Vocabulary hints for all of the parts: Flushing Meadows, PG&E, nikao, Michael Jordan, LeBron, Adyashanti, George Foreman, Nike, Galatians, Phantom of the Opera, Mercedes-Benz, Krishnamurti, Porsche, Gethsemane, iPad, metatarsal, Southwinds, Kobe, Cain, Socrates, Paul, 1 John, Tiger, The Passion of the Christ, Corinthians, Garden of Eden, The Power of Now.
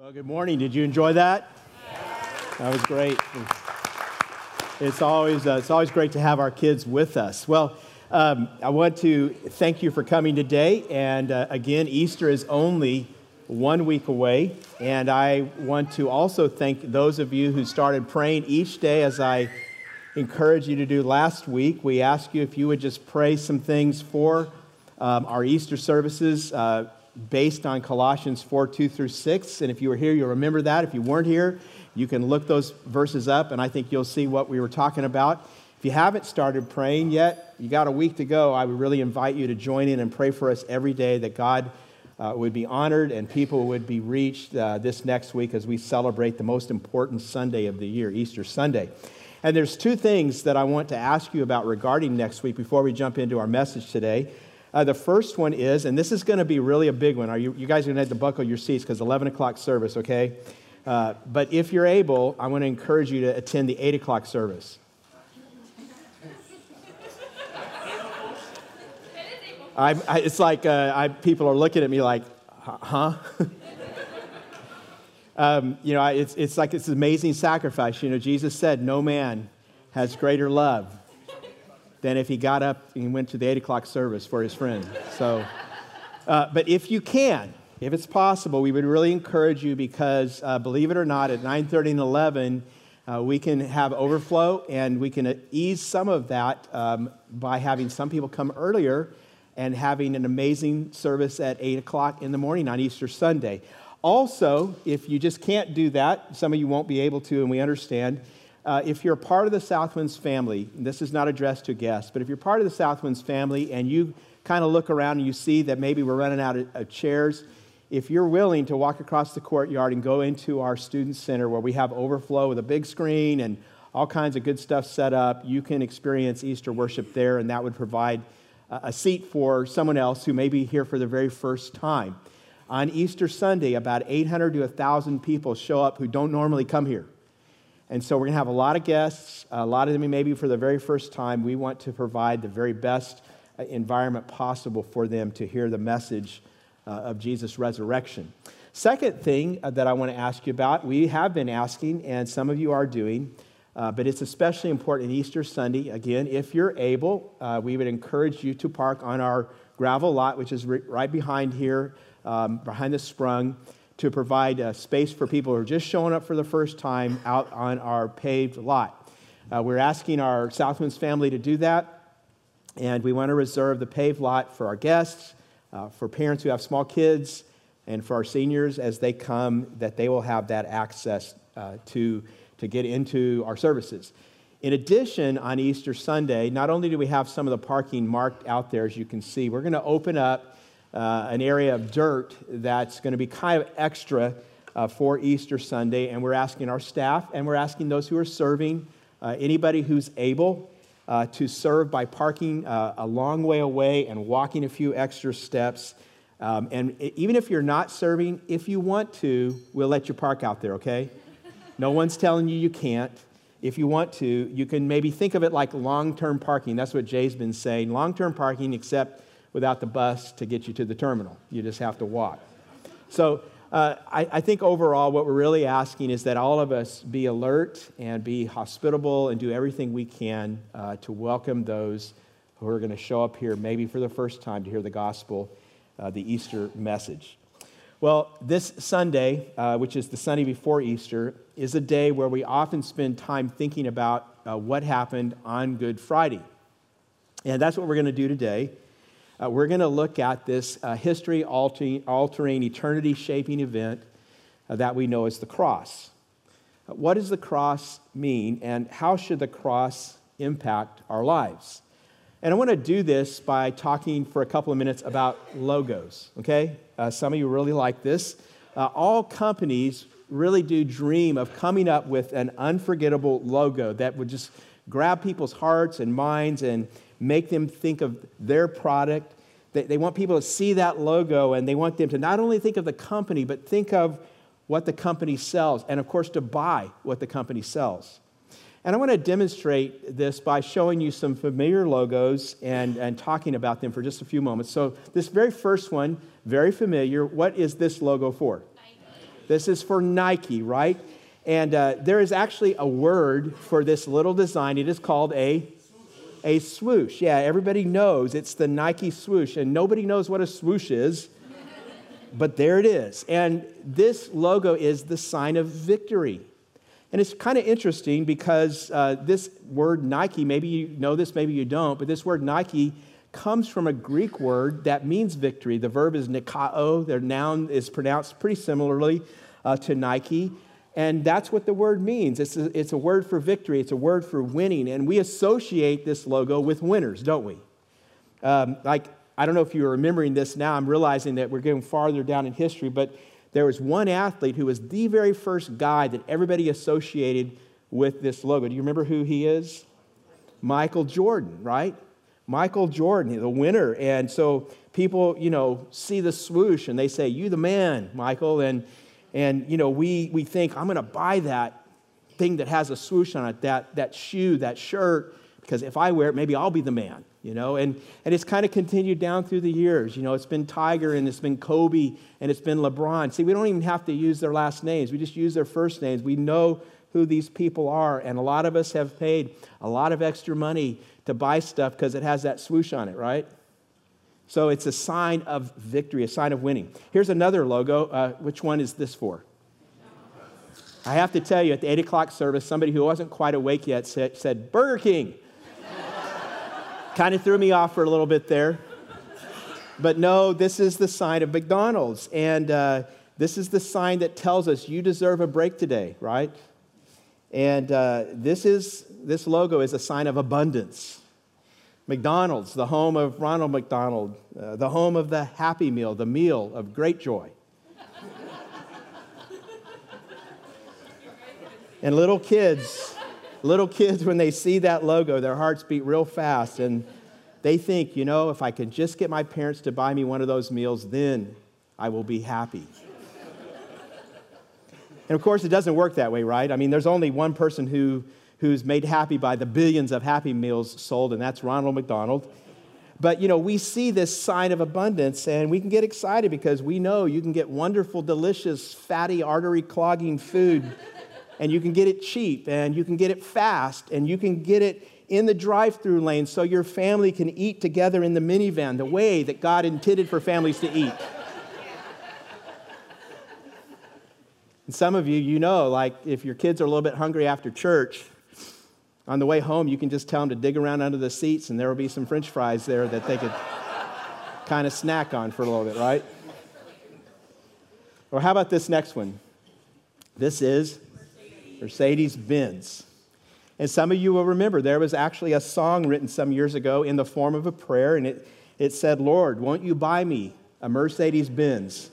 Well, good morning. Did you enjoy that? That was great. It's always great to have our kids with us. Well, I want to thank you for coming today. And again, Easter is only 1 week away. And I want to also thank those of you who started praying each day, as I encouraged you to do last week. We asked you if you would just pray some things for our Easter services. Based on Colossians 4:2-6. And if you were here, you'll remember that. If you weren't here, you can look those verses up, and I think you'll see what we were talking about. If you haven't started praying yet, you got a week to go. I would really invite you to join in and pray for us every day, that God would be honored and people would be reached this next week as we celebrate the most important Sunday of the year, Easter Sunday. And there's two things that I want to ask you about regarding next week before we jump into our message today. The first one is, and this is going to be really a big one. You guys are going to have to buckle your seats because 11 o'clock service, okay? But if you're able, I want to encourage you to attend the 8 o'clock service. People are looking at me like, huh? It's like this amazing sacrifice. You know, Jesus said, no man has greater love than if he got up and went to the 8 o'clock service for his friend. So, but if you can, if it's possible, we would really encourage you, because believe it or not, at 9:30 and 11, we can have overflow, and we can ease some of that by having some people come earlier and having an amazing service at 8 o'clock in the morning on Easter Sunday. Also, if you just can't do that, some of you won't be able to, and we understand. If you're part of the Southwinds family, and this is not addressed to guests, but if you're part of the Southwinds family and you kind of look around and you see that maybe we're running out of chairs, if you're willing to walk across the courtyard and go into our student center where we have overflow with a big screen and all kinds of good stuff set up, you can experience Easter worship there, and that would provide a seat for someone else who may be here for the very first time. On Easter Sunday, about 800 to 1,000 people show up who don't normally come here. And so we're going to have a lot of guests, a lot of them maybe for the very first time. We want to provide the very best environment possible for them to hear the message of Jesus' resurrection. Second thing that I want to ask you about, we have been asking, and some of you are doing, but it's especially important on Easter Sunday. Again, if you're able, we would encourage you to park on our gravel lot, which is right behind here, behind the sprung, to provide space for people who are just showing up for the first time out on our paved lot. We're asking our Southwinds family to do that, and we want to reserve the paved lot for our guests, for parents who have small kids, and for our seniors as they come, that they will have that access to get into our services. In addition, on Easter Sunday, not only do we have some of the parking marked out there, as you can see, we're going to open up an area of dirt that's going to be kind of extra for Easter Sunday, and we're asking our staff, and we're asking those who are serving, anybody who's able to serve by parking a long way away and walking a few extra steps. And even if you're not serving, if you want to, we'll let you park out there, okay? No one's telling you you can't. If you want to, you can maybe think of it like long-term parking. That's what Jay's been saying, long-term parking, except without the bus to get you to the terminal. You just have to walk. So I think overall what we're really asking is that all of us be alert and be hospitable and do everything we can to welcome those who are going to show up here maybe for the first time to hear the gospel, the Easter message. Well, this Sunday, which is the Sunday before Easter, is a day where we often spend time thinking about what happened on Good Friday. And that's what we're going to do today. We're going to look at this history-altering, eternity-shaping event that we know as the cross. What does the cross mean, and how should the cross impact our lives? And I want to do this by talking for a couple of minutes about logos, okay? Some of you really like this. All companies really do dream of coming up with an unforgettable logo that would just grab people's hearts and minds and make them think of their product. They want people to see that logo, and they want them to not only think of the company, but think of what the company sells, and of course to buy what the company sells. And I want to demonstrate this by showing you some familiar logos and talking about them for just a few moments. So this very first one, very familiar, what is this logo for? Nike. This is for Nike, right? And there is actually a word for this little design. It is called a swoosh. Yeah, everybody knows it's the Nike swoosh, and nobody knows what a swoosh is, but there it is. And this logo is the sign of victory. And it's kind of interesting because this word Nike, maybe you know this, maybe you don't, but this word Nike comes from a Greek word that means victory. The verb is nikao. Their noun is pronounced pretty similarly to Nike. And that's what the word means. It's a word for victory. It's a word for winning. And we associate this logo with winners, don't we? I don't know if you're remembering this now. I'm realizing that we're getting farther down in history, but there was one athlete who was the very first guy that everybody associated with this logo. Do you remember who he is? Michael Jordan, right? Michael Jordan, the winner. And so people, you know, see the swoosh and they say, "You the man, Michael." And you know, we think, "I'm going to buy that thing that has a swoosh on it, that shoe, that shirt, because if I wear it, maybe I'll be the man." You know, and it's kind of continued down through the years. You know, it's been Tiger, and it's been Kobe, and it's been LeBron. See, we don't even have to use their last names. We just use their first names. We know who these people are, and a lot of us have paid a lot of extra money to buy stuff because it has that swoosh on it, right? So it's a sign of victory, a sign of winning. Here's another logo. Which one is this for? I have to tell you, at the 8 o'clock service, somebody who wasn't quite awake yet said, "Burger King." Kind of threw me off for a little bit there. But no, this is the sign of McDonald's. And this is the sign that tells us you deserve a break today, right? And this logo is a sign of abundance. McDonald's, the home of Ronald McDonald, the home of the Happy Meal, the meal of great joy. And little kids, when they see that logo, their hearts beat real fast, and they think, you know, if I can just get my parents to buy me one of those meals, then I will be happy. And of course, it doesn't work that way, right? I mean, there's only one person who's made happy by the billions of Happy Meals sold, and that's Ronald McDonald. But, you know, we see this sign of abundance, and we can get excited because we know you can get wonderful, delicious, fatty, artery-clogging food. And you can get it cheap, and you can get it fast, and you can get it in the drive-through lane so your family can eat together in the minivan, the way that God intended for families to eat. And some of you, you know, like if your kids are a little bit hungry after church, on the way home, you can just tell them to dig around under the seats, and there will be some French fries there that they could kind of snack on for a little bit, right? Or how about this next one? This is Mercedes-Benz. And some of you will remember there was actually a song written some years ago in the form of a prayer, and it said, "Lord, won't you buy me a Mercedes-Benz?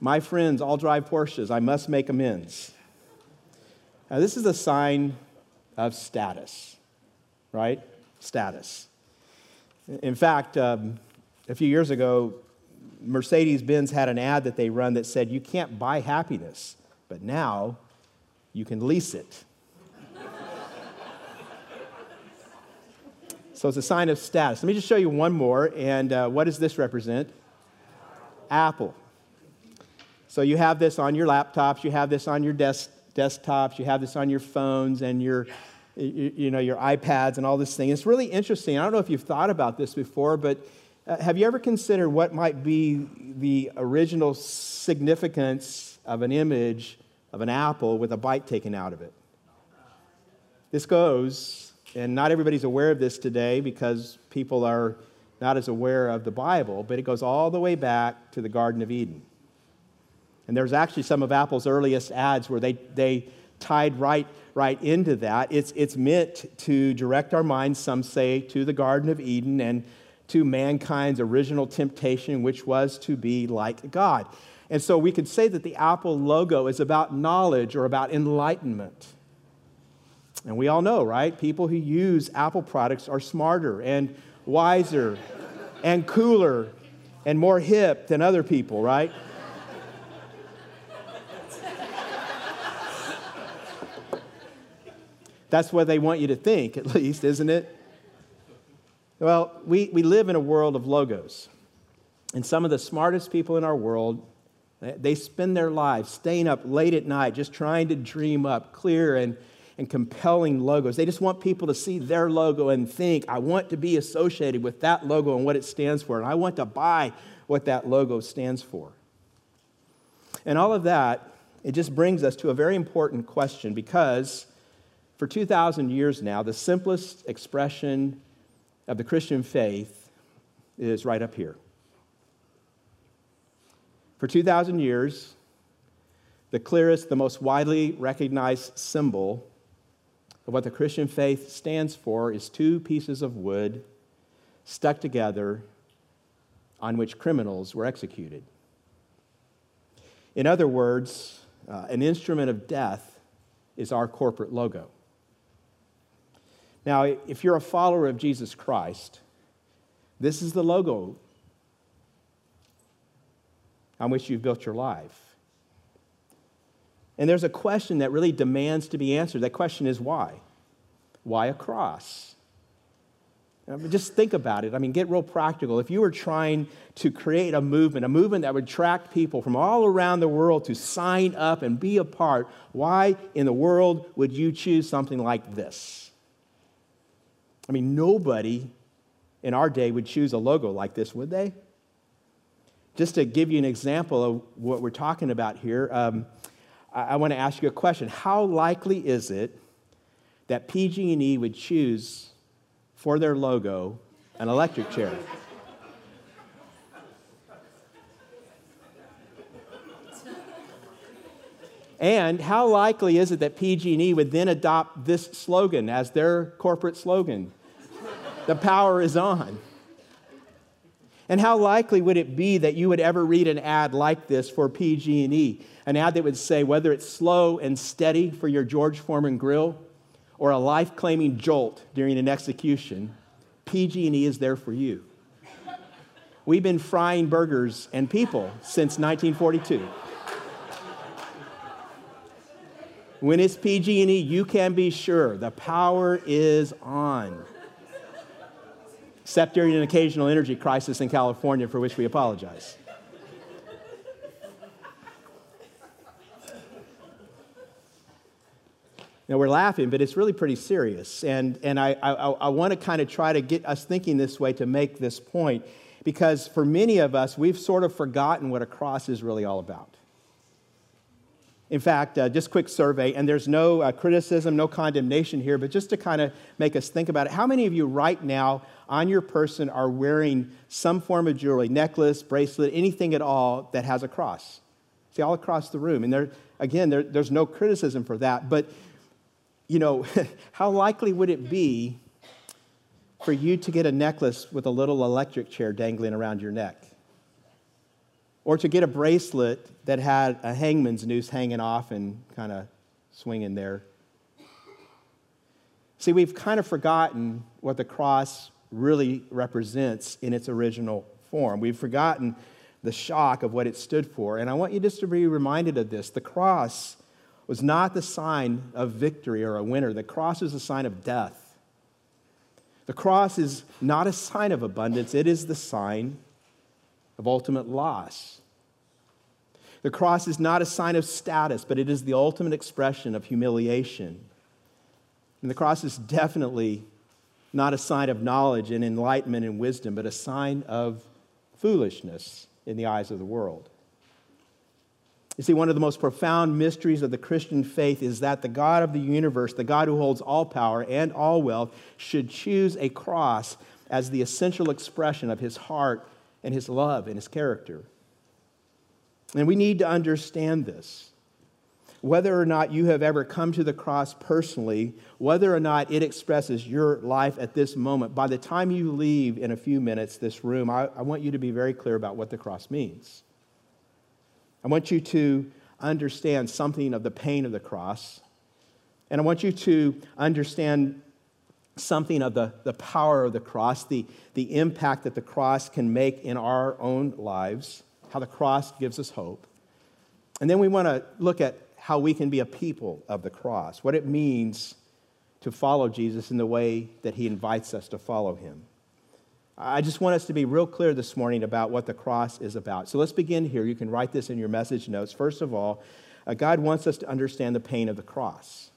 My friends all drive Porsches. I must make amends." Now, this is a sign of status, right? Status. In fact, a few years ago, Mercedes-Benz had an ad that they run that said, "You can't buy happiness, but now you can lease it." So it's a sign of status. Let me just show you one more. And what does this represent? Apple. So you have this on your laptops. You have this on your desktops. You have this on your phones and your iPads and all this thing. It's really interesting. I don't know if you've thought about this before, but have you ever considered what might be the original significance of an image of an apple with a bite taken out of it? This goes, and not everybody's aware of this today because people are not as aware of the Bible, but it goes all the way back to the Garden of Eden. And there's actually some of Apple's earliest ads where they tied right into that. It's meant to direct our minds, some say, to the Garden of Eden and to mankind's original temptation, which was to be like God. And so we could say that the Apple logo is about knowledge or about enlightenment. And we all know, right? People who use Apple products are smarter and wiser and cooler and more hip than other people, right? That's what they want you to think, at least, isn't it? Well, we live in a world of logos. And some of the smartest people in our world They spend their lives staying up late at night just trying to dream up clear and compelling logos. They just want people to see their logo and think, I want to be associated with that logo and what it stands for, and I want to buy what that logo stands for. And all of that, it just brings us to a very important question, because for 2,000 years now, the simplest expression of the Christian faith is right up here. For 2,000 years, the clearest, the most widely recognized symbol of what the Christian faith stands for is two pieces of wood stuck together on which criminals were executed. In other words, an instrument of death is our corporate logo. Now, if you're a follower of Jesus Christ, this is the logo on which you've built your life. And there's a question that really demands to be answered. That question is why? Why a cross? I mean, just think about it. I mean, get real practical. If you were trying to create a movement that would attract people from all around the world to sign up and be a part, why in the world would you choose something like this? I mean, nobody in our day would choose a logo like this, would they? Just to give you an example of what we're talking about here, I want to ask you a question. How likely is it that PG&E would choose for their logo an electric chair? And how likely is it that PG&E would then adopt this slogan as their corporate slogan? The power is on. And how likely would it be that you would ever read an ad like this for PG&E? An ad that would say, whether it's slow and steady for your George Foreman grill or a life-claiming jolt during an execution, PG&E is there for you. We've been frying burgers and people since 1942. When it's PG&E, you can be sure the power is on. Except during an occasional energy crisis in California, for which we apologize. Now, we're laughing, but it's really pretty serious. And I want to kind of try to get us thinking this way to make this point, because for many of us, we've sort of forgotten what a cross is really all about. In fact, just quick survey, and there's no criticism, no condemnation here, but just to kind of make us think about it, how many of you right now on your person are wearing some form of jewelry, necklace, bracelet, anything at all that has a cross? See, all across the room. And there's no criticism for that, but you know, how likely would it be for you to get a necklace with a little electric chair dangling around your neck? Or to get a bracelet that had a hangman's noose hanging off and kind of swinging there? See, we've kind of forgotten what the cross really represents in its original form. We've forgotten the shock of what it stood for. And I want you just to be reminded of this. The cross was not the sign of victory or a winner. The cross is a sign of death. The cross is not a sign of abundance. It is the sign of ultimate loss. The cross is not a sign of status, but it is the ultimate expression of humiliation. And the cross is definitely not a sign of knowledge and enlightenment and wisdom, but a sign of foolishness in the eyes of the world. You see, one of the most profound mysteries of the Christian faith is that the God of the universe, the God who holds all power and all wealth, should choose a cross as the essential expression of his heart and his love and his character. And we need to understand this. Whether or not you have ever come to the cross personally, whether or not it expresses your life at this moment, by the time you leave in a few minutes this room, I want you to be very clear about what the cross means. I want you to understand something of the pain of the cross, and I want you to understand something of the power of the cross, the impact that the cross can make in our own lives, how the cross gives us hope. And then we want to look at how we can be a people of the cross, what it means to follow Jesus in the way that he invites us to follow him. I just want us to be real clear this morning about what the cross is about. So let's begin here. You can write this in your message notes. First of all, God wants us to understand the pain of the cross.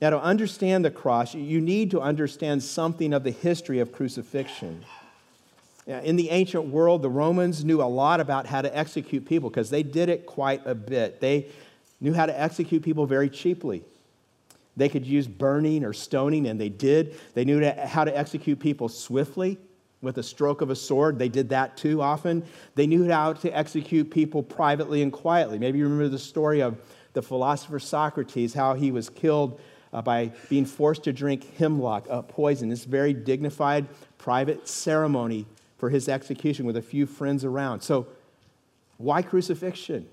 Now, to understand the cross, you need to understand something of the history of crucifixion. In the ancient world, the Romans knew a lot about how to execute people because they did it quite a bit. They knew how to execute people very cheaply. They could use burning or stoning, and they did. They knew how to execute people swiftly with a stroke of a sword. They did that too often. They knew how to execute people privately and quietly. Maybe you remember the story of the philosopher Socrates, how he was killed by being forced to drink hemlock poison, this very dignified private ceremony for his execution with a few friends around. So why crucifixion?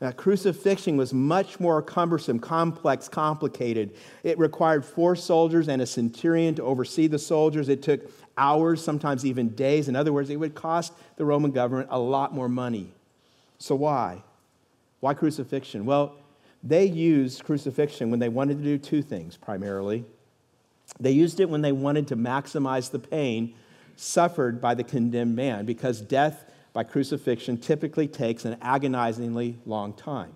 Now, crucifixion was much more cumbersome, complex, complicated. It required 4 soldiers and a centurion to oversee the soldiers. It took hours, sometimes even days. In other words, it would cost the Roman government a lot more money. So why? Why crucifixion? Well, they used crucifixion when they wanted to do 2 things primarily. They used it when they wanted to maximize the pain suffered by the condemned man, because death by crucifixion typically takes an agonizingly long time.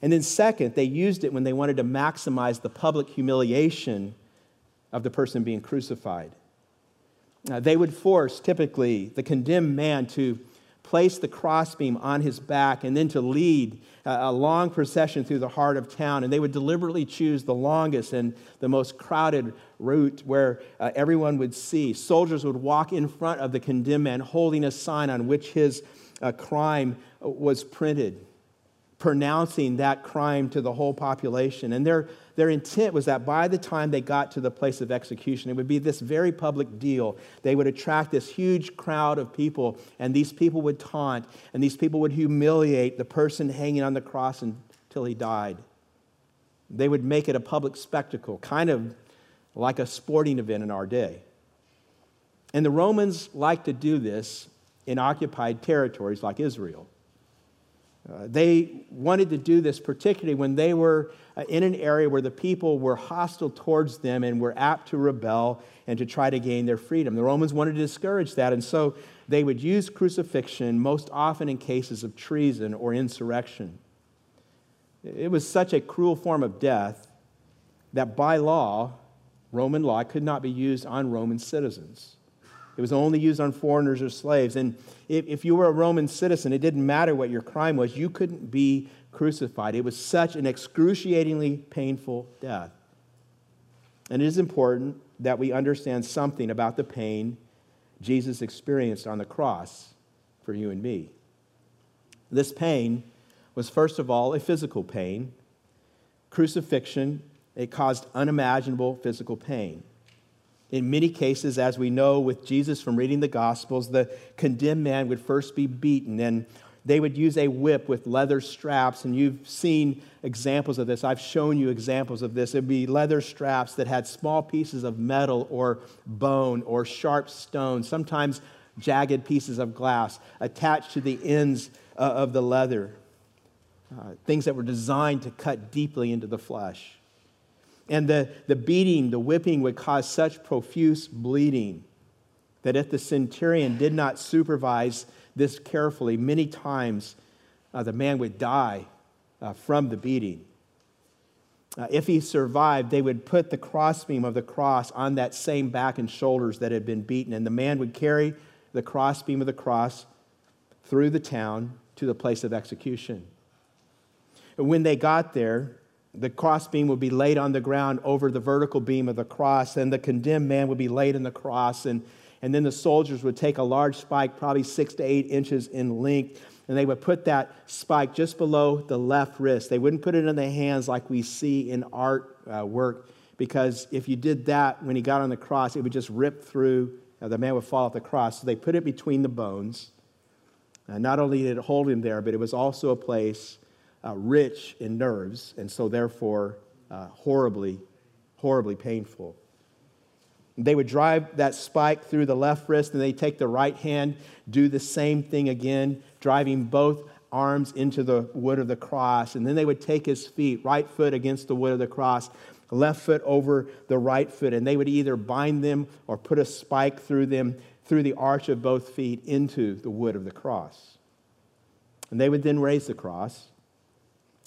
And then second, they used it when they wanted to maximize the public humiliation of the person being crucified. Now, they would force, typically, the condemned man to place the crossbeam on his back and then to lead a long procession through the heart of town. And they would deliberately choose the longest and the most crowded route where everyone would see. Soldiers would walk in front of the condemned man holding a sign on which his crime was printed, pronouncing that crime to the whole population. And their intent was that by the time they got to the place of execution, it would be this very public deal. They would attract this huge crowd of people, and these people would taunt, and these people would humiliate the person hanging on the cross until he died. They would make it a public spectacle, kind of like a sporting event in our day. And the Romans liked to do this in occupied territories like Israel. They wanted to do this particularly when they were in an area where the people were hostile towards them and were apt to rebel and to try to gain their freedom. The Romans wanted to discourage that, and so they would use crucifixion most often in cases of treason or insurrection. It was such a cruel form of death that by law, Roman law, could not be used on Roman citizens. It was only used on foreigners or slaves. And if you were a Roman citizen, it didn't matter what your crime was. You couldn't be crucified. It was such an excruciatingly painful death. And it is important that we understand something about the pain Jesus experienced on the cross for you and me. This pain was, first of all, a physical pain. Crucifixion, it caused unimaginable physical pain. In many cases, as we know with Jesus from reading the Gospels, the condemned man would first be beaten, and they would use a whip with leather straps, and you've seen examples of this. I've shown you examples of this. It would be leather straps that had small pieces of metal or bone or sharp stones, sometimes jagged pieces of glass attached to the ends of the leather, things that were designed to cut deeply into the flesh. And the beating, the whipping would cause such profuse bleeding that if the centurion did not supervise this carefully, many times the man would die from the beating. If he survived, they would put the crossbeam of the cross on that same back and shoulders that had been beaten, and the man would carry the crossbeam of the cross through the town to the place of execution. When they got there, the crossbeam would be laid on the ground over the vertical beam of the cross, and the condemned man would be laid in the cross, and then the soldiers would take a large spike, probably 6 to 8 inches in length, and they would put that spike just below the left wrist. They wouldn't put it in the hands like we see in art work, because if you did that when he got on the cross, it would just rip through. The man would fall off the cross. So they put it between the bones. Not only did it hold him there, but it was also a place rich in nerves, and so therefore horribly, horribly painful. They would drive that spike through the left wrist, and they take the right hand, do the same thing again, driving both arms into the wood of the cross, and then they would take his feet, right foot against the wood of the cross, left foot over the right foot, and they would either bind them or put a spike through them, through the arch of both feet into the wood of the cross. And they would then raise the cross,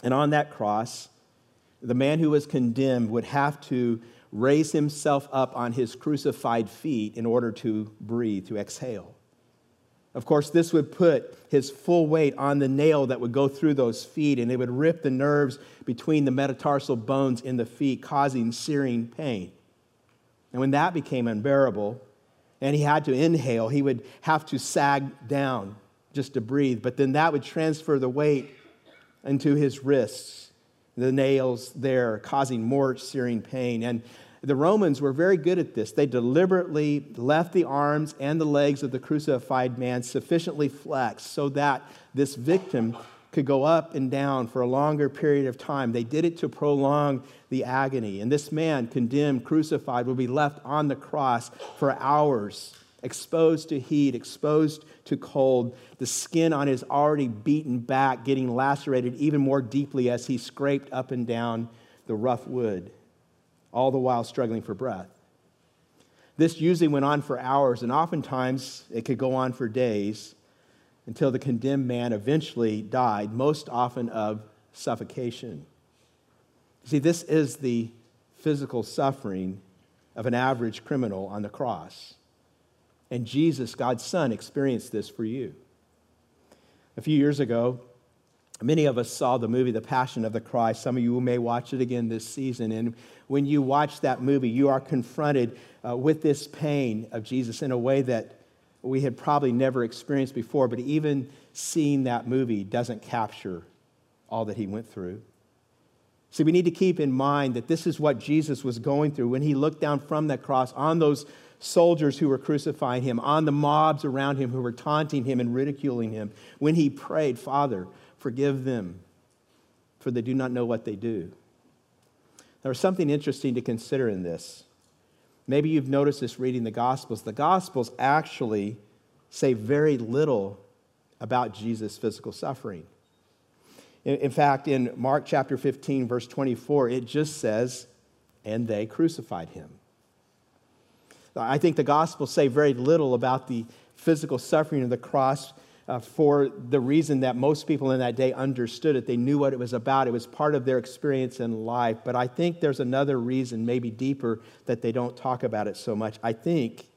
and on that cross, the man who was condemned would have to raise himself up on his crucified feet in order to breathe, to exhale. Of course, this would put his full weight on the nail that would go through those feet, and it would rip the nerves between the metatarsal bones in the feet, causing searing pain. And when that became unbearable, and he had to inhale, he would have to sag down just to breathe, but then that would transfer the weight into his wrists, the nails there, causing more searing pain. And the Romans were very good at this. They deliberately left the arms and the legs of the crucified man sufficiently flexed so that this victim could go up and down for a longer period of time. They did it to prolong the agony. And this man, condemned, crucified, would be left on the cross for hours, exposed to heat, exposed to cold, the skin on his already beaten back getting lacerated even more deeply as he scraped up and down the rough wood, all the while struggling for breath. This usually went on for hours, and oftentimes it could go on for days until the condemned man eventually died, most often of suffocation. See, this is the physical suffering of an average criminal on the cross. And Jesus, God's Son, experienced this for you. A few years ago, many of us saw the movie The Passion of the Christ. Some of you may watch it again this season. And when you watch that movie, you are confronted with this pain of Jesus in a way that we had probably never experienced before. But even seeing that movie doesn't capture all that he went through. See, we need to keep in mind that this is what Jesus was going through when he looked down from that cross on those soldiers who were crucifying him, on the mobs around him who were taunting him and ridiculing him, when he prayed, "Father, forgive them, for they do not know what they do." There was something interesting to consider in this. Maybe you've noticed this reading the Gospels. The Gospels actually say very little about Jesus' physical suffering. In fact, in Mark chapter 15, verse 24, it just says, "And they crucified him." I think the Gospels say very little about the physical suffering of the cross for the reason that most people in that day understood it. They knew what it was about. It was part of their experience in life. But I think there's another reason, maybe deeper, that they don't talk about it so much. I think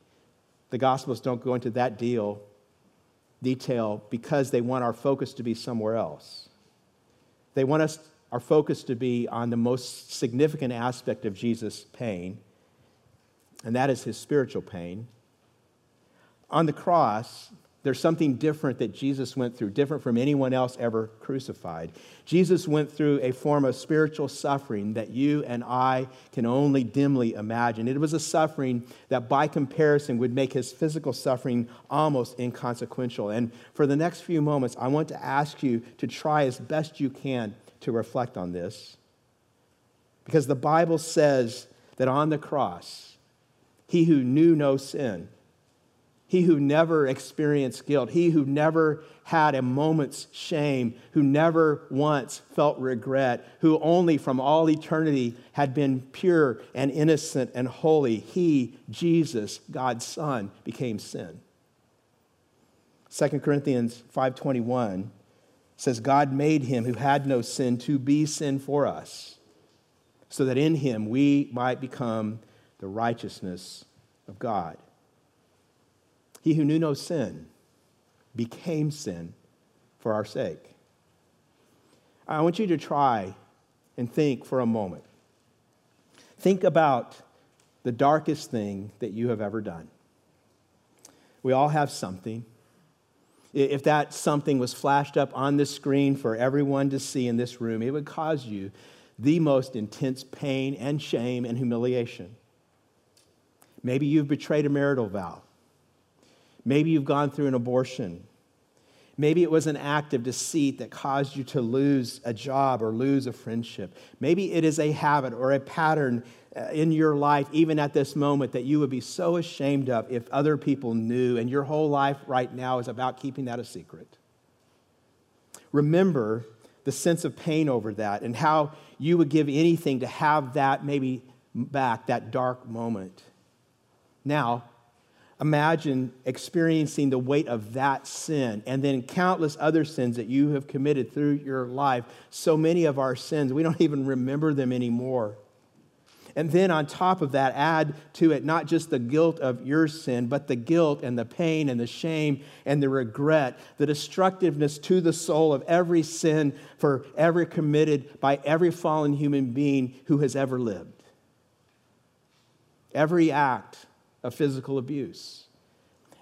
the Gospels don't go into that detail because they want our focus to be somewhere else. They want our focus to be on the most significant aspect of Jesus' pain, and that is his spiritual pain. On the cross, there's something different that Jesus went through, different from anyone else ever crucified. Jesus went through a form of spiritual suffering that you and I can only dimly imagine. It was a suffering that, by comparison, would make his physical suffering almost inconsequential. And for the next few moments, I want to ask you to try as best you can to reflect on this, because the Bible says that on the cross, he who knew no sin, he who never experienced guilt, he who never had a moment's shame, who never once felt regret, who only from all eternity had been pure and innocent and holy, he, Jesus, God's Son, became sin. 2 Corinthians 5:21 says, "God made him who had no sin to be sin for us, so that in him we might become the righteousness of God." He who knew no sin became sin for our sake. I want you to try and think for a moment. Think about the darkest thing that you have ever done. We all have something. If that something was flashed up on the screen for everyone to see in this room, it would cause you the most intense pain and shame and humiliation. Maybe you've betrayed a marital vow. Maybe you've gone through an abortion. Maybe it was an act of deceit that caused you to lose a job or lose a friendship. Maybe it is a habit or a pattern in your life, even at this moment, that you would be so ashamed of if other people knew, and your whole life right now is about keeping that a secret. Remember the the sense of pain over that and how you would give anything to have that maybe back, that dark moment. Now, imagine experiencing the weight of that sin and then countless other sins that you have committed through your life. So many of our sins, we don't even remember them anymore. And then on top of that, add to it not just the guilt of your sin, but the guilt and the pain and the shame and the regret, the destructiveness to the soul of every sin forever committed by every fallen human being who has ever lived. Every act of physical abuse,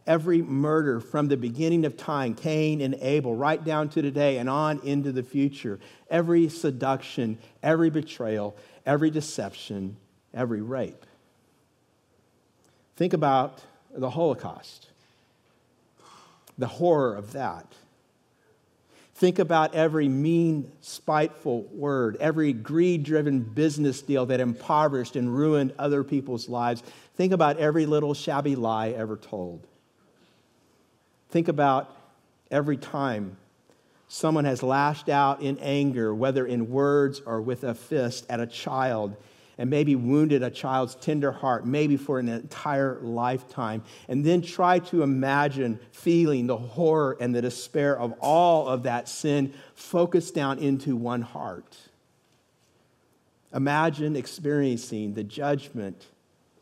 every murder from the beginning of time, Cain and Abel, right down to today and on into the future, every seduction, every betrayal, every deception, every rape. Think about the Holocaust, the horror of that. Think about every mean, spiteful word, every greed-driven business deal that impoverished and ruined other people's lives. Think about every little shabby lie ever told. Think about every time someone has lashed out in anger, whether in words or with a fist at a child, and maybe wounded a child's tender heart, maybe for an entire lifetime. And then try to imagine feeling the horror and the despair of all of that sin focused down into one heart. Imagine experiencing the judgment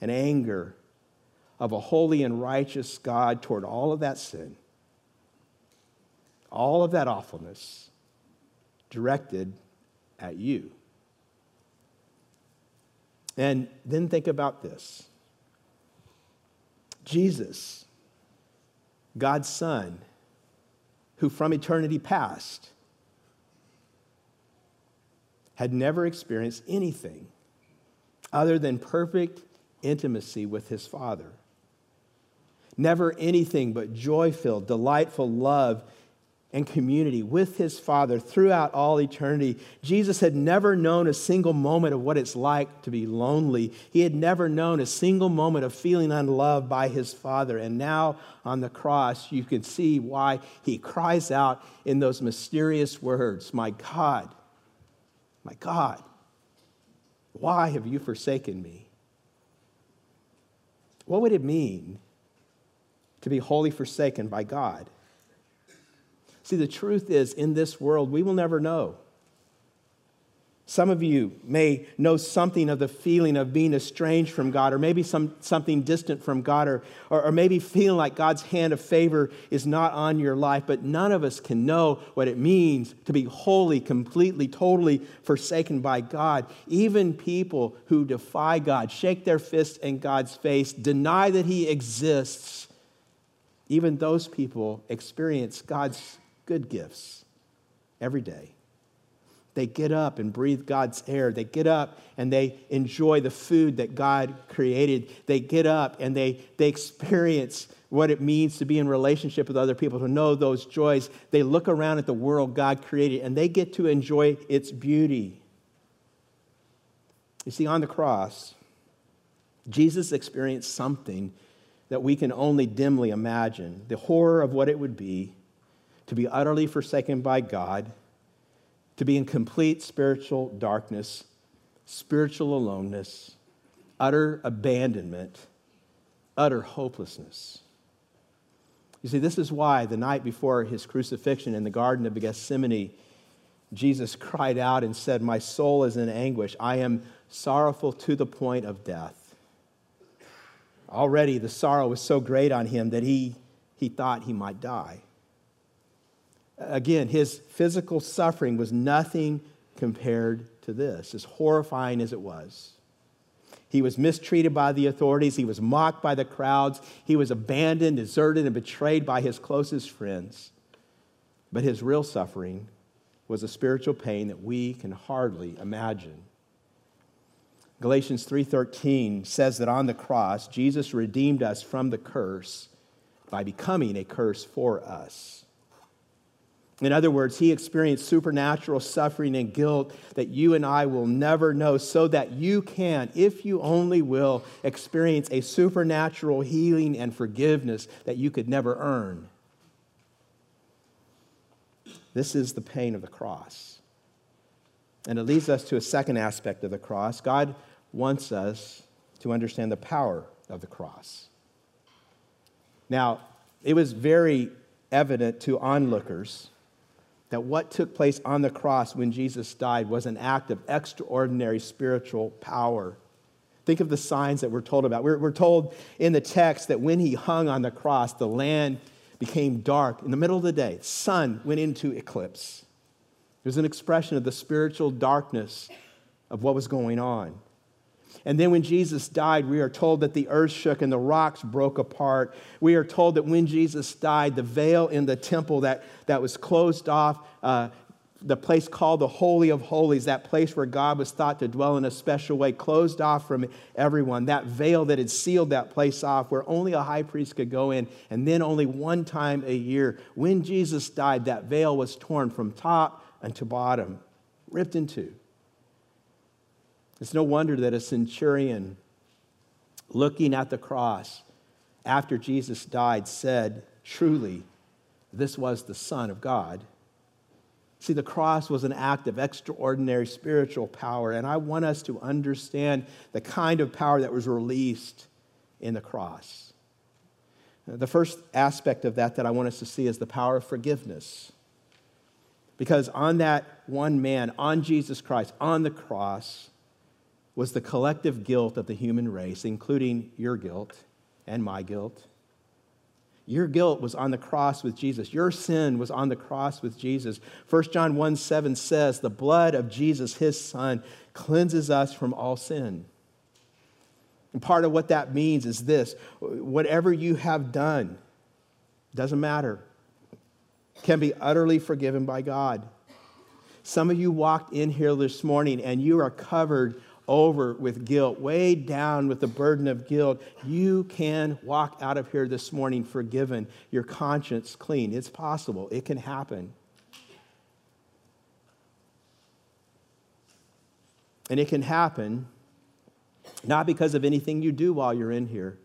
and anger of a holy and righteous God toward all of that sin, all of that awfulness directed at you. And then think about this. Jesus, God's Son, who from eternity past had never experienced anything other than perfect intimacy with his Father. Never anything but joy-filled, delightful love and community with his Father throughout all eternity. Jesus had never known a single moment of what it's like to be lonely. He had never known a single moment of feeling unloved by his Father. And now on the cross, you can see why he cries out in those mysterious words, my God, why have you forsaken me? What would it mean to be wholly forsaken by God? See, the truth is, in this world, we will never know. Some of you may know something of the feeling of being estranged from God, or maybe something distant from God, or maybe feeling like God's hand of favor is not on your life, but none of us can know what it means to be wholly, completely, totally forsaken by God. Even people who defy God, shake their fists in God's face, deny that he exists, even those people experience God's good gifts every day. They get up and breathe God's air. They get up and they enjoy the food that God created. They get up and they experience what it means to be in relationship with other people, to know those joys. They look around at the world God created and they get to enjoy its beauty. You see, on the cross, Jesus experienced something that we can only dimly imagine, the horror of what it would be to be utterly forsaken by God, to be in complete spiritual darkness, spiritual aloneness, utter abandonment, utter hopelessness. You see, this is why the night before his crucifixion in the Garden of Gethsemane, Jesus cried out and said, "My soul is in anguish. I am sorrowful to the point of death." Already the sorrow was so great on him that he thought he might die. Again, his physical suffering was nothing compared to this, as horrifying as it was. He was mistreated by the authorities. He was mocked by the crowds. He was abandoned, deserted, and betrayed by his closest friends. But his real suffering was a spiritual pain that we can hardly imagine. Galatians 3:13 says that on the cross, Jesus redeemed us from the curse by becoming a curse for us. In other words, he experienced supernatural suffering and guilt that you and I will never know, so that you can, if you only will, experience a supernatural healing and forgiveness that you could never earn. This is the pain of the cross. And it leads us to a second aspect of the cross. God wants us to understand the power of the cross. Now, it was very evident to onlookers that what took place on the cross when Jesus died was an act of extraordinary spiritual power. Think of the signs that we're told about. We're told in the text that when he hung on the cross, the land became dark in the middle of the day. The sun went into eclipse. There's an expression of the spiritual darkness of what was going on. And then when Jesus died, we are told that the earth shook and the rocks broke apart. We are told that when Jesus died, the veil in the temple that was closed off, the place called the Holy of Holies, that place where God was thought to dwell in a special way, closed off from everyone, that veil that had sealed that place off where only a high priest could go in, and then only one time a year. When Jesus died, that veil was torn from top and to bottom, ripped in two. It's no wonder that a centurion, looking at the cross after Jesus died, said, "Truly, this was the Son of God." See, the cross was an act of extraordinary spiritual power, and I want us to understand the kind of power that was released in the cross. The first aspect of that I want us to see is the power of forgiveness. Because on that one man, on Jesus Christ, on the cross, was the collective guilt of the human race, including your guilt and my guilt. Your guilt was on the cross with Jesus. Your sin was on the cross with Jesus. 1 John 1:7 says, "The blood of Jesus, his Son, cleanses us from all sin." And part of what that means is this: whatever you have done, doesn't matter, can be utterly forgiven by God. Some of you walked in here this morning and you are covered over with guilt, weighed down with the burden of guilt. You can walk out of here this morning forgiven, your conscience clean. It's possible. It can happen. And it can happen not because of anything you do while you're in here,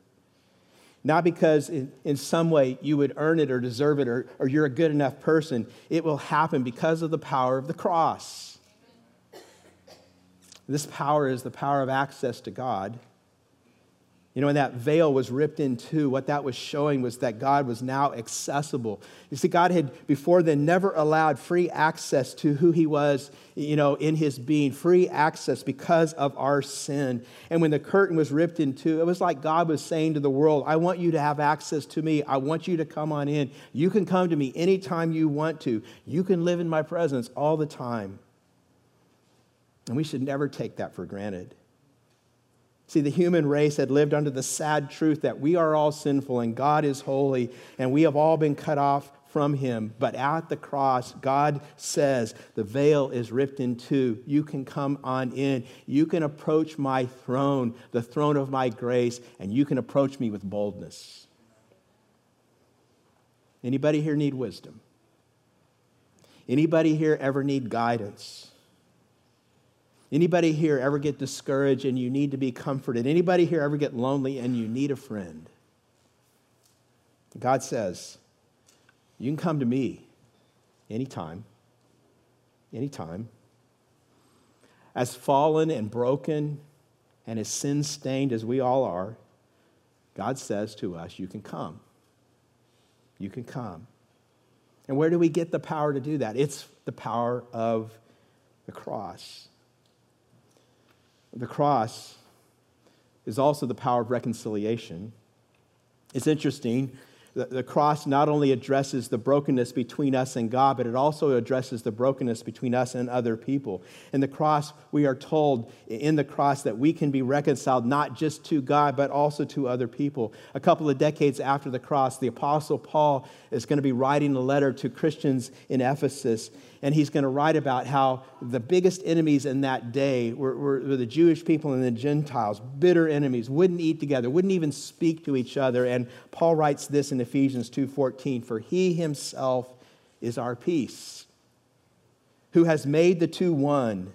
not because in some way you would earn it or deserve it or you're a good enough person. It will happen because of the power of the cross. This power is the power of access to God. You know, when that veil was ripped in two, what that was showing was that God was now accessible. You see, God had before then never allowed free access to who he was, you know, in his being, free access because of our sin. And when the curtain was ripped in two, it was like God was saying to the world, "I want you to have access to me. I want you to come on in. You can come to me anytime you want to. You can live in my presence all the time." And we should never take that for granted. See, the human race had lived under the sad truth that we are all sinful and God is holy and we have all been cut off from him. But at the cross, God says, the veil is ripped in two. You can come on in. You can approach my throne, the throne of my grace, and you can approach me with boldness. Anybody here need wisdom? Anybody here ever need guidance? Anybody here ever get discouraged and you need to be comforted? Anybody here ever get lonely and you need a friend? God says, you can come to me anytime, anytime. As fallen and broken and as sin-stained as we all are, God says to us, you can come. You can come. And where do we get the power to do that? It's the power of the cross. The cross is also the power of reconciliation. It's interesting. The cross not only addresses the brokenness between us and God, but it also addresses the brokenness between us and other people. In the cross, we are told in the cross that we can be reconciled not just to God, but also to other people. A couple of decades after the cross, the Apostle Paul is going to be writing a letter to Christians in Ephesus, and he's going to write about how the biggest enemies in that day were the Jewish people and the Gentiles, bitter enemies, wouldn't eat together, wouldn't even speak to each other. And Paul writes this in Ephesians 2:14, "For he himself is our peace, who has made the two one,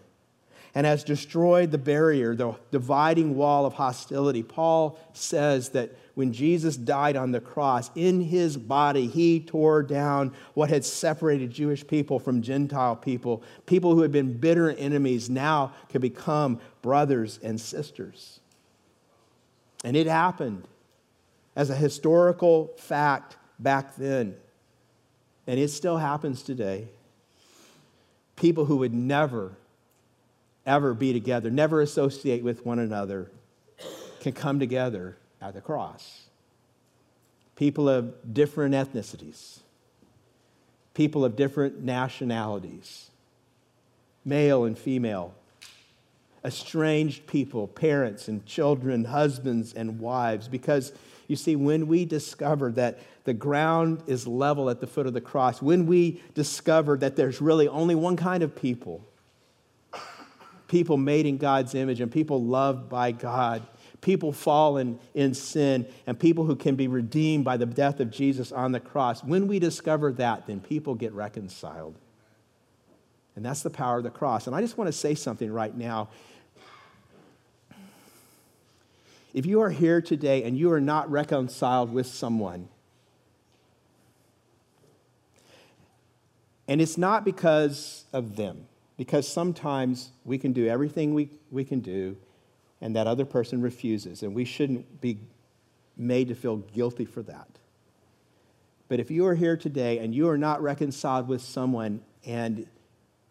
and has destroyed the barrier, the dividing wall of hostility. Paul says that when Jesus died on the cross, in his body, he tore down what had separated Jewish people from Gentile people. People who had been bitter enemies now could become brothers and sisters. And it happened as a historical fact back then. And it still happens today. People who would never, ever be together, never associate with one another, can come together at the cross. People of different ethnicities, people of different nationalities, male and female, estranged people, parents and children, husbands and wives, because you see, when we discover that the ground is level at the foot of the cross, when we discover that there's really only one kind of people, people made in God's image and people loved by God, people fallen in sin, and people who can be redeemed by the death of Jesus on the cross, when we discover that, then people get reconciled. And that's the power of the cross. And I just want to say something right now. If you are here today and you are not reconciled with someone, and it's not because of them, because sometimes we can do everything we can do and that other person refuses, and we shouldn't be made to feel guilty for that. But if you are here today and you are not reconciled with someone and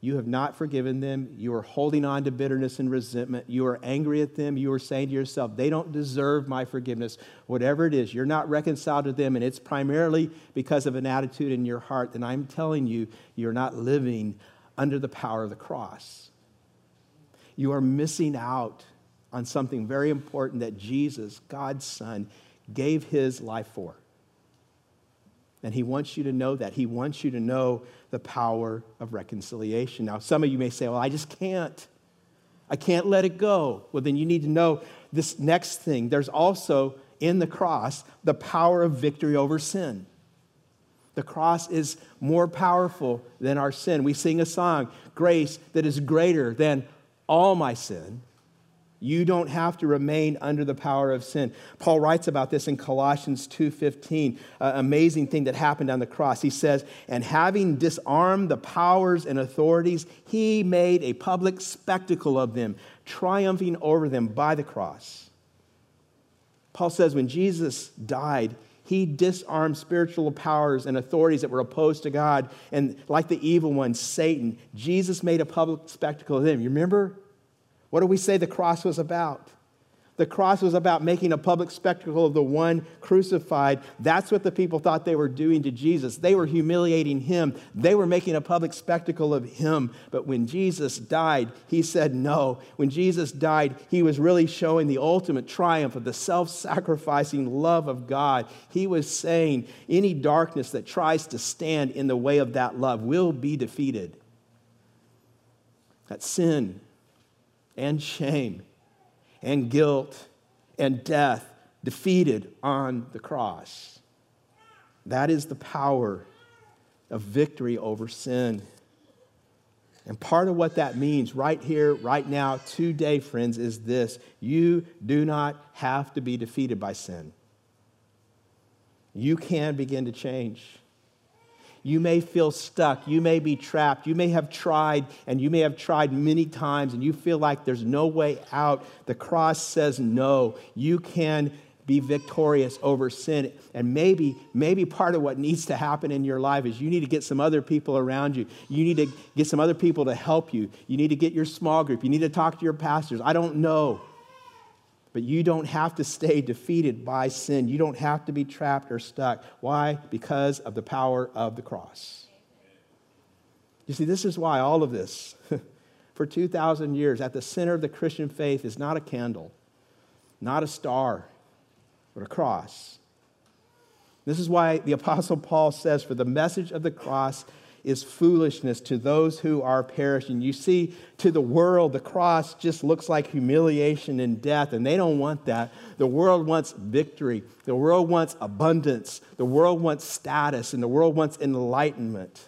you have not forgiven them, you are holding on to bitterness and resentment, you are angry at them, you are saying to yourself, they don't deserve my forgiveness, whatever it is, you're not reconciled to them, and it's primarily because of an attitude in your heart, then I'm telling you, you're not living under the power of the cross. You are missing out on something very important that Jesus, God's Son, gave his life for. And he wants you to know that. He wants you to know the power of reconciliation. Now, some of you may say, well, I just can't. I can't let it go. Well, then you need to know this next thing. There's also, in the cross, the power of victory over sin. The cross is more powerful than our sin. We sing a song, grace that is greater than all my sin. You don't have to remain under the power of sin. Paul writes about this in Colossians 2:15, an amazing thing that happened on the cross. He says, and having disarmed the powers and authorities, he made a public spectacle of them, triumphing over them by the cross. Paul says when Jesus died, he disarmed spiritual powers and authorities that were opposed to God. And like the evil one, Satan, Jesus made a public spectacle of them. You remember? What do we say the cross was about? The cross was about making a public spectacle of the one crucified. That's what the people thought they were doing to Jesus. They were humiliating him. They were making a public spectacle of him. But when Jesus died, he said no. When Jesus died, he was really showing the ultimate triumph of the self-sacrificing love of God. He was saying any darkness that tries to stand in the way of that love will be defeated. That sin and shame and guilt and death defeated on the cross. That is the power of victory over sin. And part of what that means right here, right now, today, friends, is this. You do not have to be defeated by sin. You can begin to change. You may feel stuck. You may be trapped. You may have tried, and you may have tried many times, and you feel like there's no way out. The cross says no. You can be victorious over sin. And maybe part of what needs to happen in your life is you need to get some other people around you. You need to get some other people to help you. You need to get your small group. You need to talk to your pastors. I don't know. But you don't have to stay defeated by sin. You don't have to be trapped or stuck. Why? Because of the power of the cross. You see, this is why all of this, for 2,000 years, at the center of the Christian faith is not a candle, not a star, but a cross. This is why the Apostle Paul says, for the message of the cross is foolishness to those who are perishing. You see, to the world, the cross just looks like humiliation and death, and they don't want that. The world wants victory. The world wants abundance. The world wants status, and the world wants enlightenment.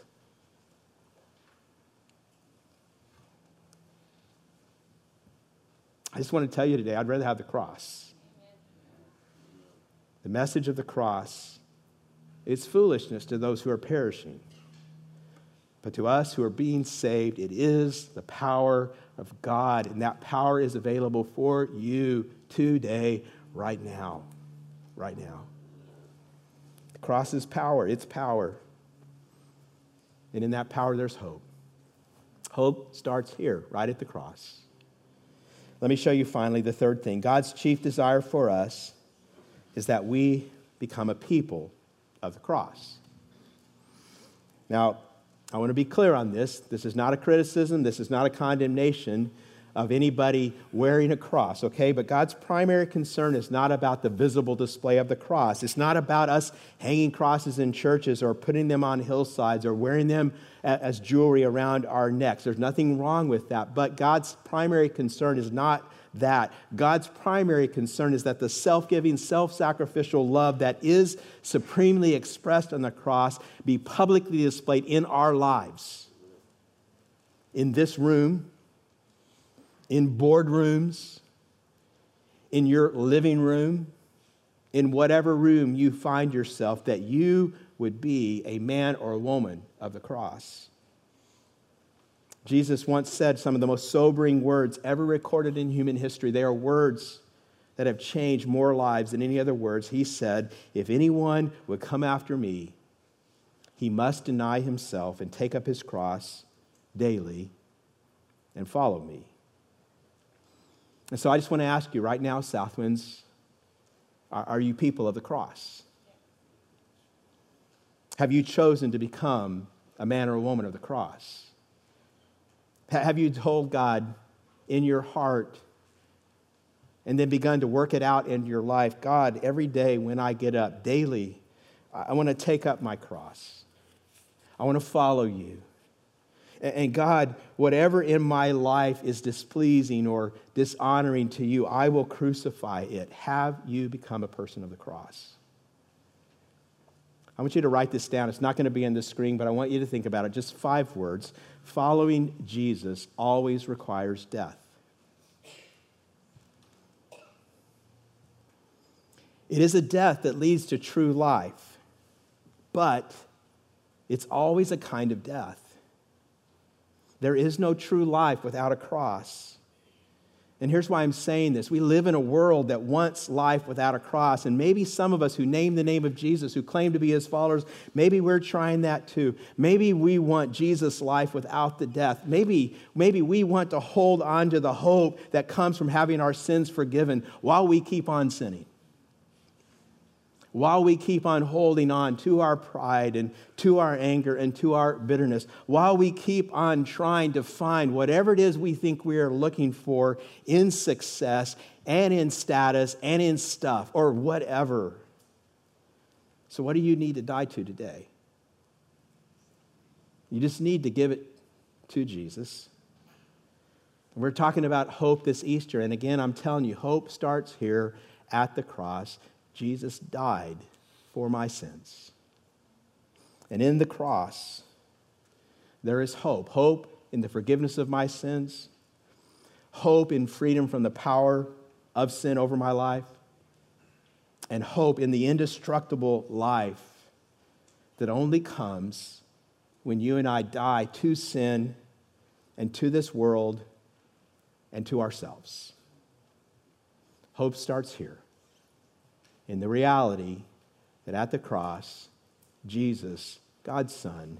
I just want to tell you today, I'd rather have the cross. The message of the cross is foolishness to those who are perishing. But to us who are being saved, it is the power of God. And that power is available for you today, right now. Right now. The cross is power. It's power. And in that power, there's hope. Hope starts here, right at the cross. Let me show you finally the third thing. God's chief desire for us is that we become a people of the cross. Now, I want to be clear on this. This is not a criticism. This is not a condemnation of anybody wearing a cross, okay? But God's primary concern is not about the visible display of the cross. It's not about us hanging crosses in churches or putting them on hillsides or wearing them as jewelry around our necks. There's nothing wrong with that. But God's primary concern is not that. God's primary concern is that the self-giving, self-sacrificial love that is supremely expressed on the cross be publicly displayed in our lives, in this room, in boardrooms, in your living room, in whatever room you find yourself, that you would be a man or a woman of the cross. Jesus once said some of the most sobering words ever recorded in human history. They are words that have changed more lives than any other words. He said, "If anyone would come after me, he must deny himself and take up his cross daily and follow me." And so I just want to ask you right now, Southwinds, are you people of the cross? Have you chosen to become a man or a woman of the cross? Have you told God in your heart and then begun to work it out in your life? God, every day when I get up, daily, I want to take up my cross. I want to follow you. And God, whatever in my life is displeasing or dishonoring to you, I will crucify it. Have you become a person of the cross? I want you to write this down. It's not going to be on the screen, but I want you to think about it. Just 5 words. Following Jesus always requires death. It is a death that leads to true life, but it's always a kind of death. There is no true life without a cross. And here's why I'm saying this. We live in a world that wants life without a cross. And maybe some of us who name the name of Jesus, who claim to be his followers, maybe we're trying that too. Maybe we want Jesus' life without the death. Maybe we want to hold on to the hope that comes from having our sins forgiven while we keep on sinning, while we keep on holding on to our pride and to our anger and to our bitterness, while we keep on trying to find whatever it is we think we are looking for in success and in status and in stuff or whatever. So what do you need to die to today? You just need to give it to Jesus. We're talking about hope this Easter. And again, I'm telling you, hope starts here at the cross. Jesus died for my sins. And in the cross, there is hope. Hope in the forgiveness of my sins. Hope in freedom from the power of sin over my life. And hope in the indestructible life that only comes when you and I die to sin and to this world and to ourselves. Hope starts here, in the reality that at the cross, Jesus, God's Son,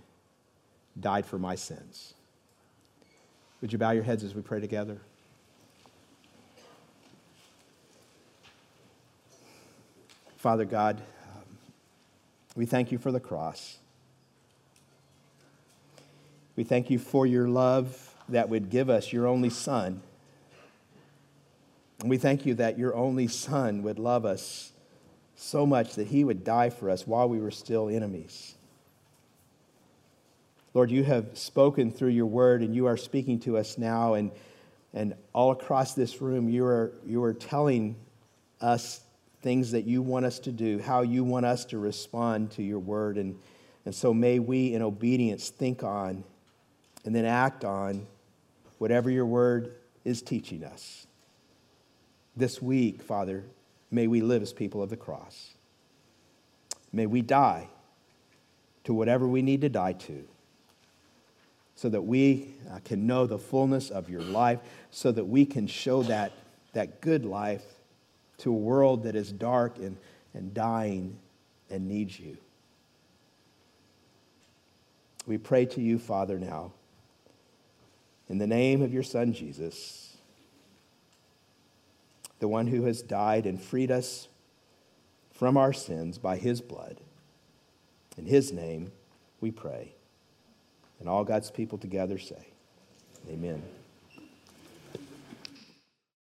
died for my sins. Would you bow your heads as we pray together? Father God, we thank you for the cross. We thank you for your love that would give us your only Son. And we thank you that your only Son would love us so much that he would die for us while we were still enemies. Lord, you have spoken through your word, and you are speaking to us now, and all across this room, you are telling us things that you want us to do, how you want us to respond to your word. And so may we, in obedience, think on and then act on whatever your word is teaching us. This week, Father, may we live as people of the cross. May we die to whatever we need to die to, so that we can know the fullness of your life, so that we can show that good life to a world that is dark and dying and needs you. We pray to you, Father, now, in the name of your Son, Jesus, the one who has died and freed us from our sins by his blood. In his name we pray. And all God's people together say, amen.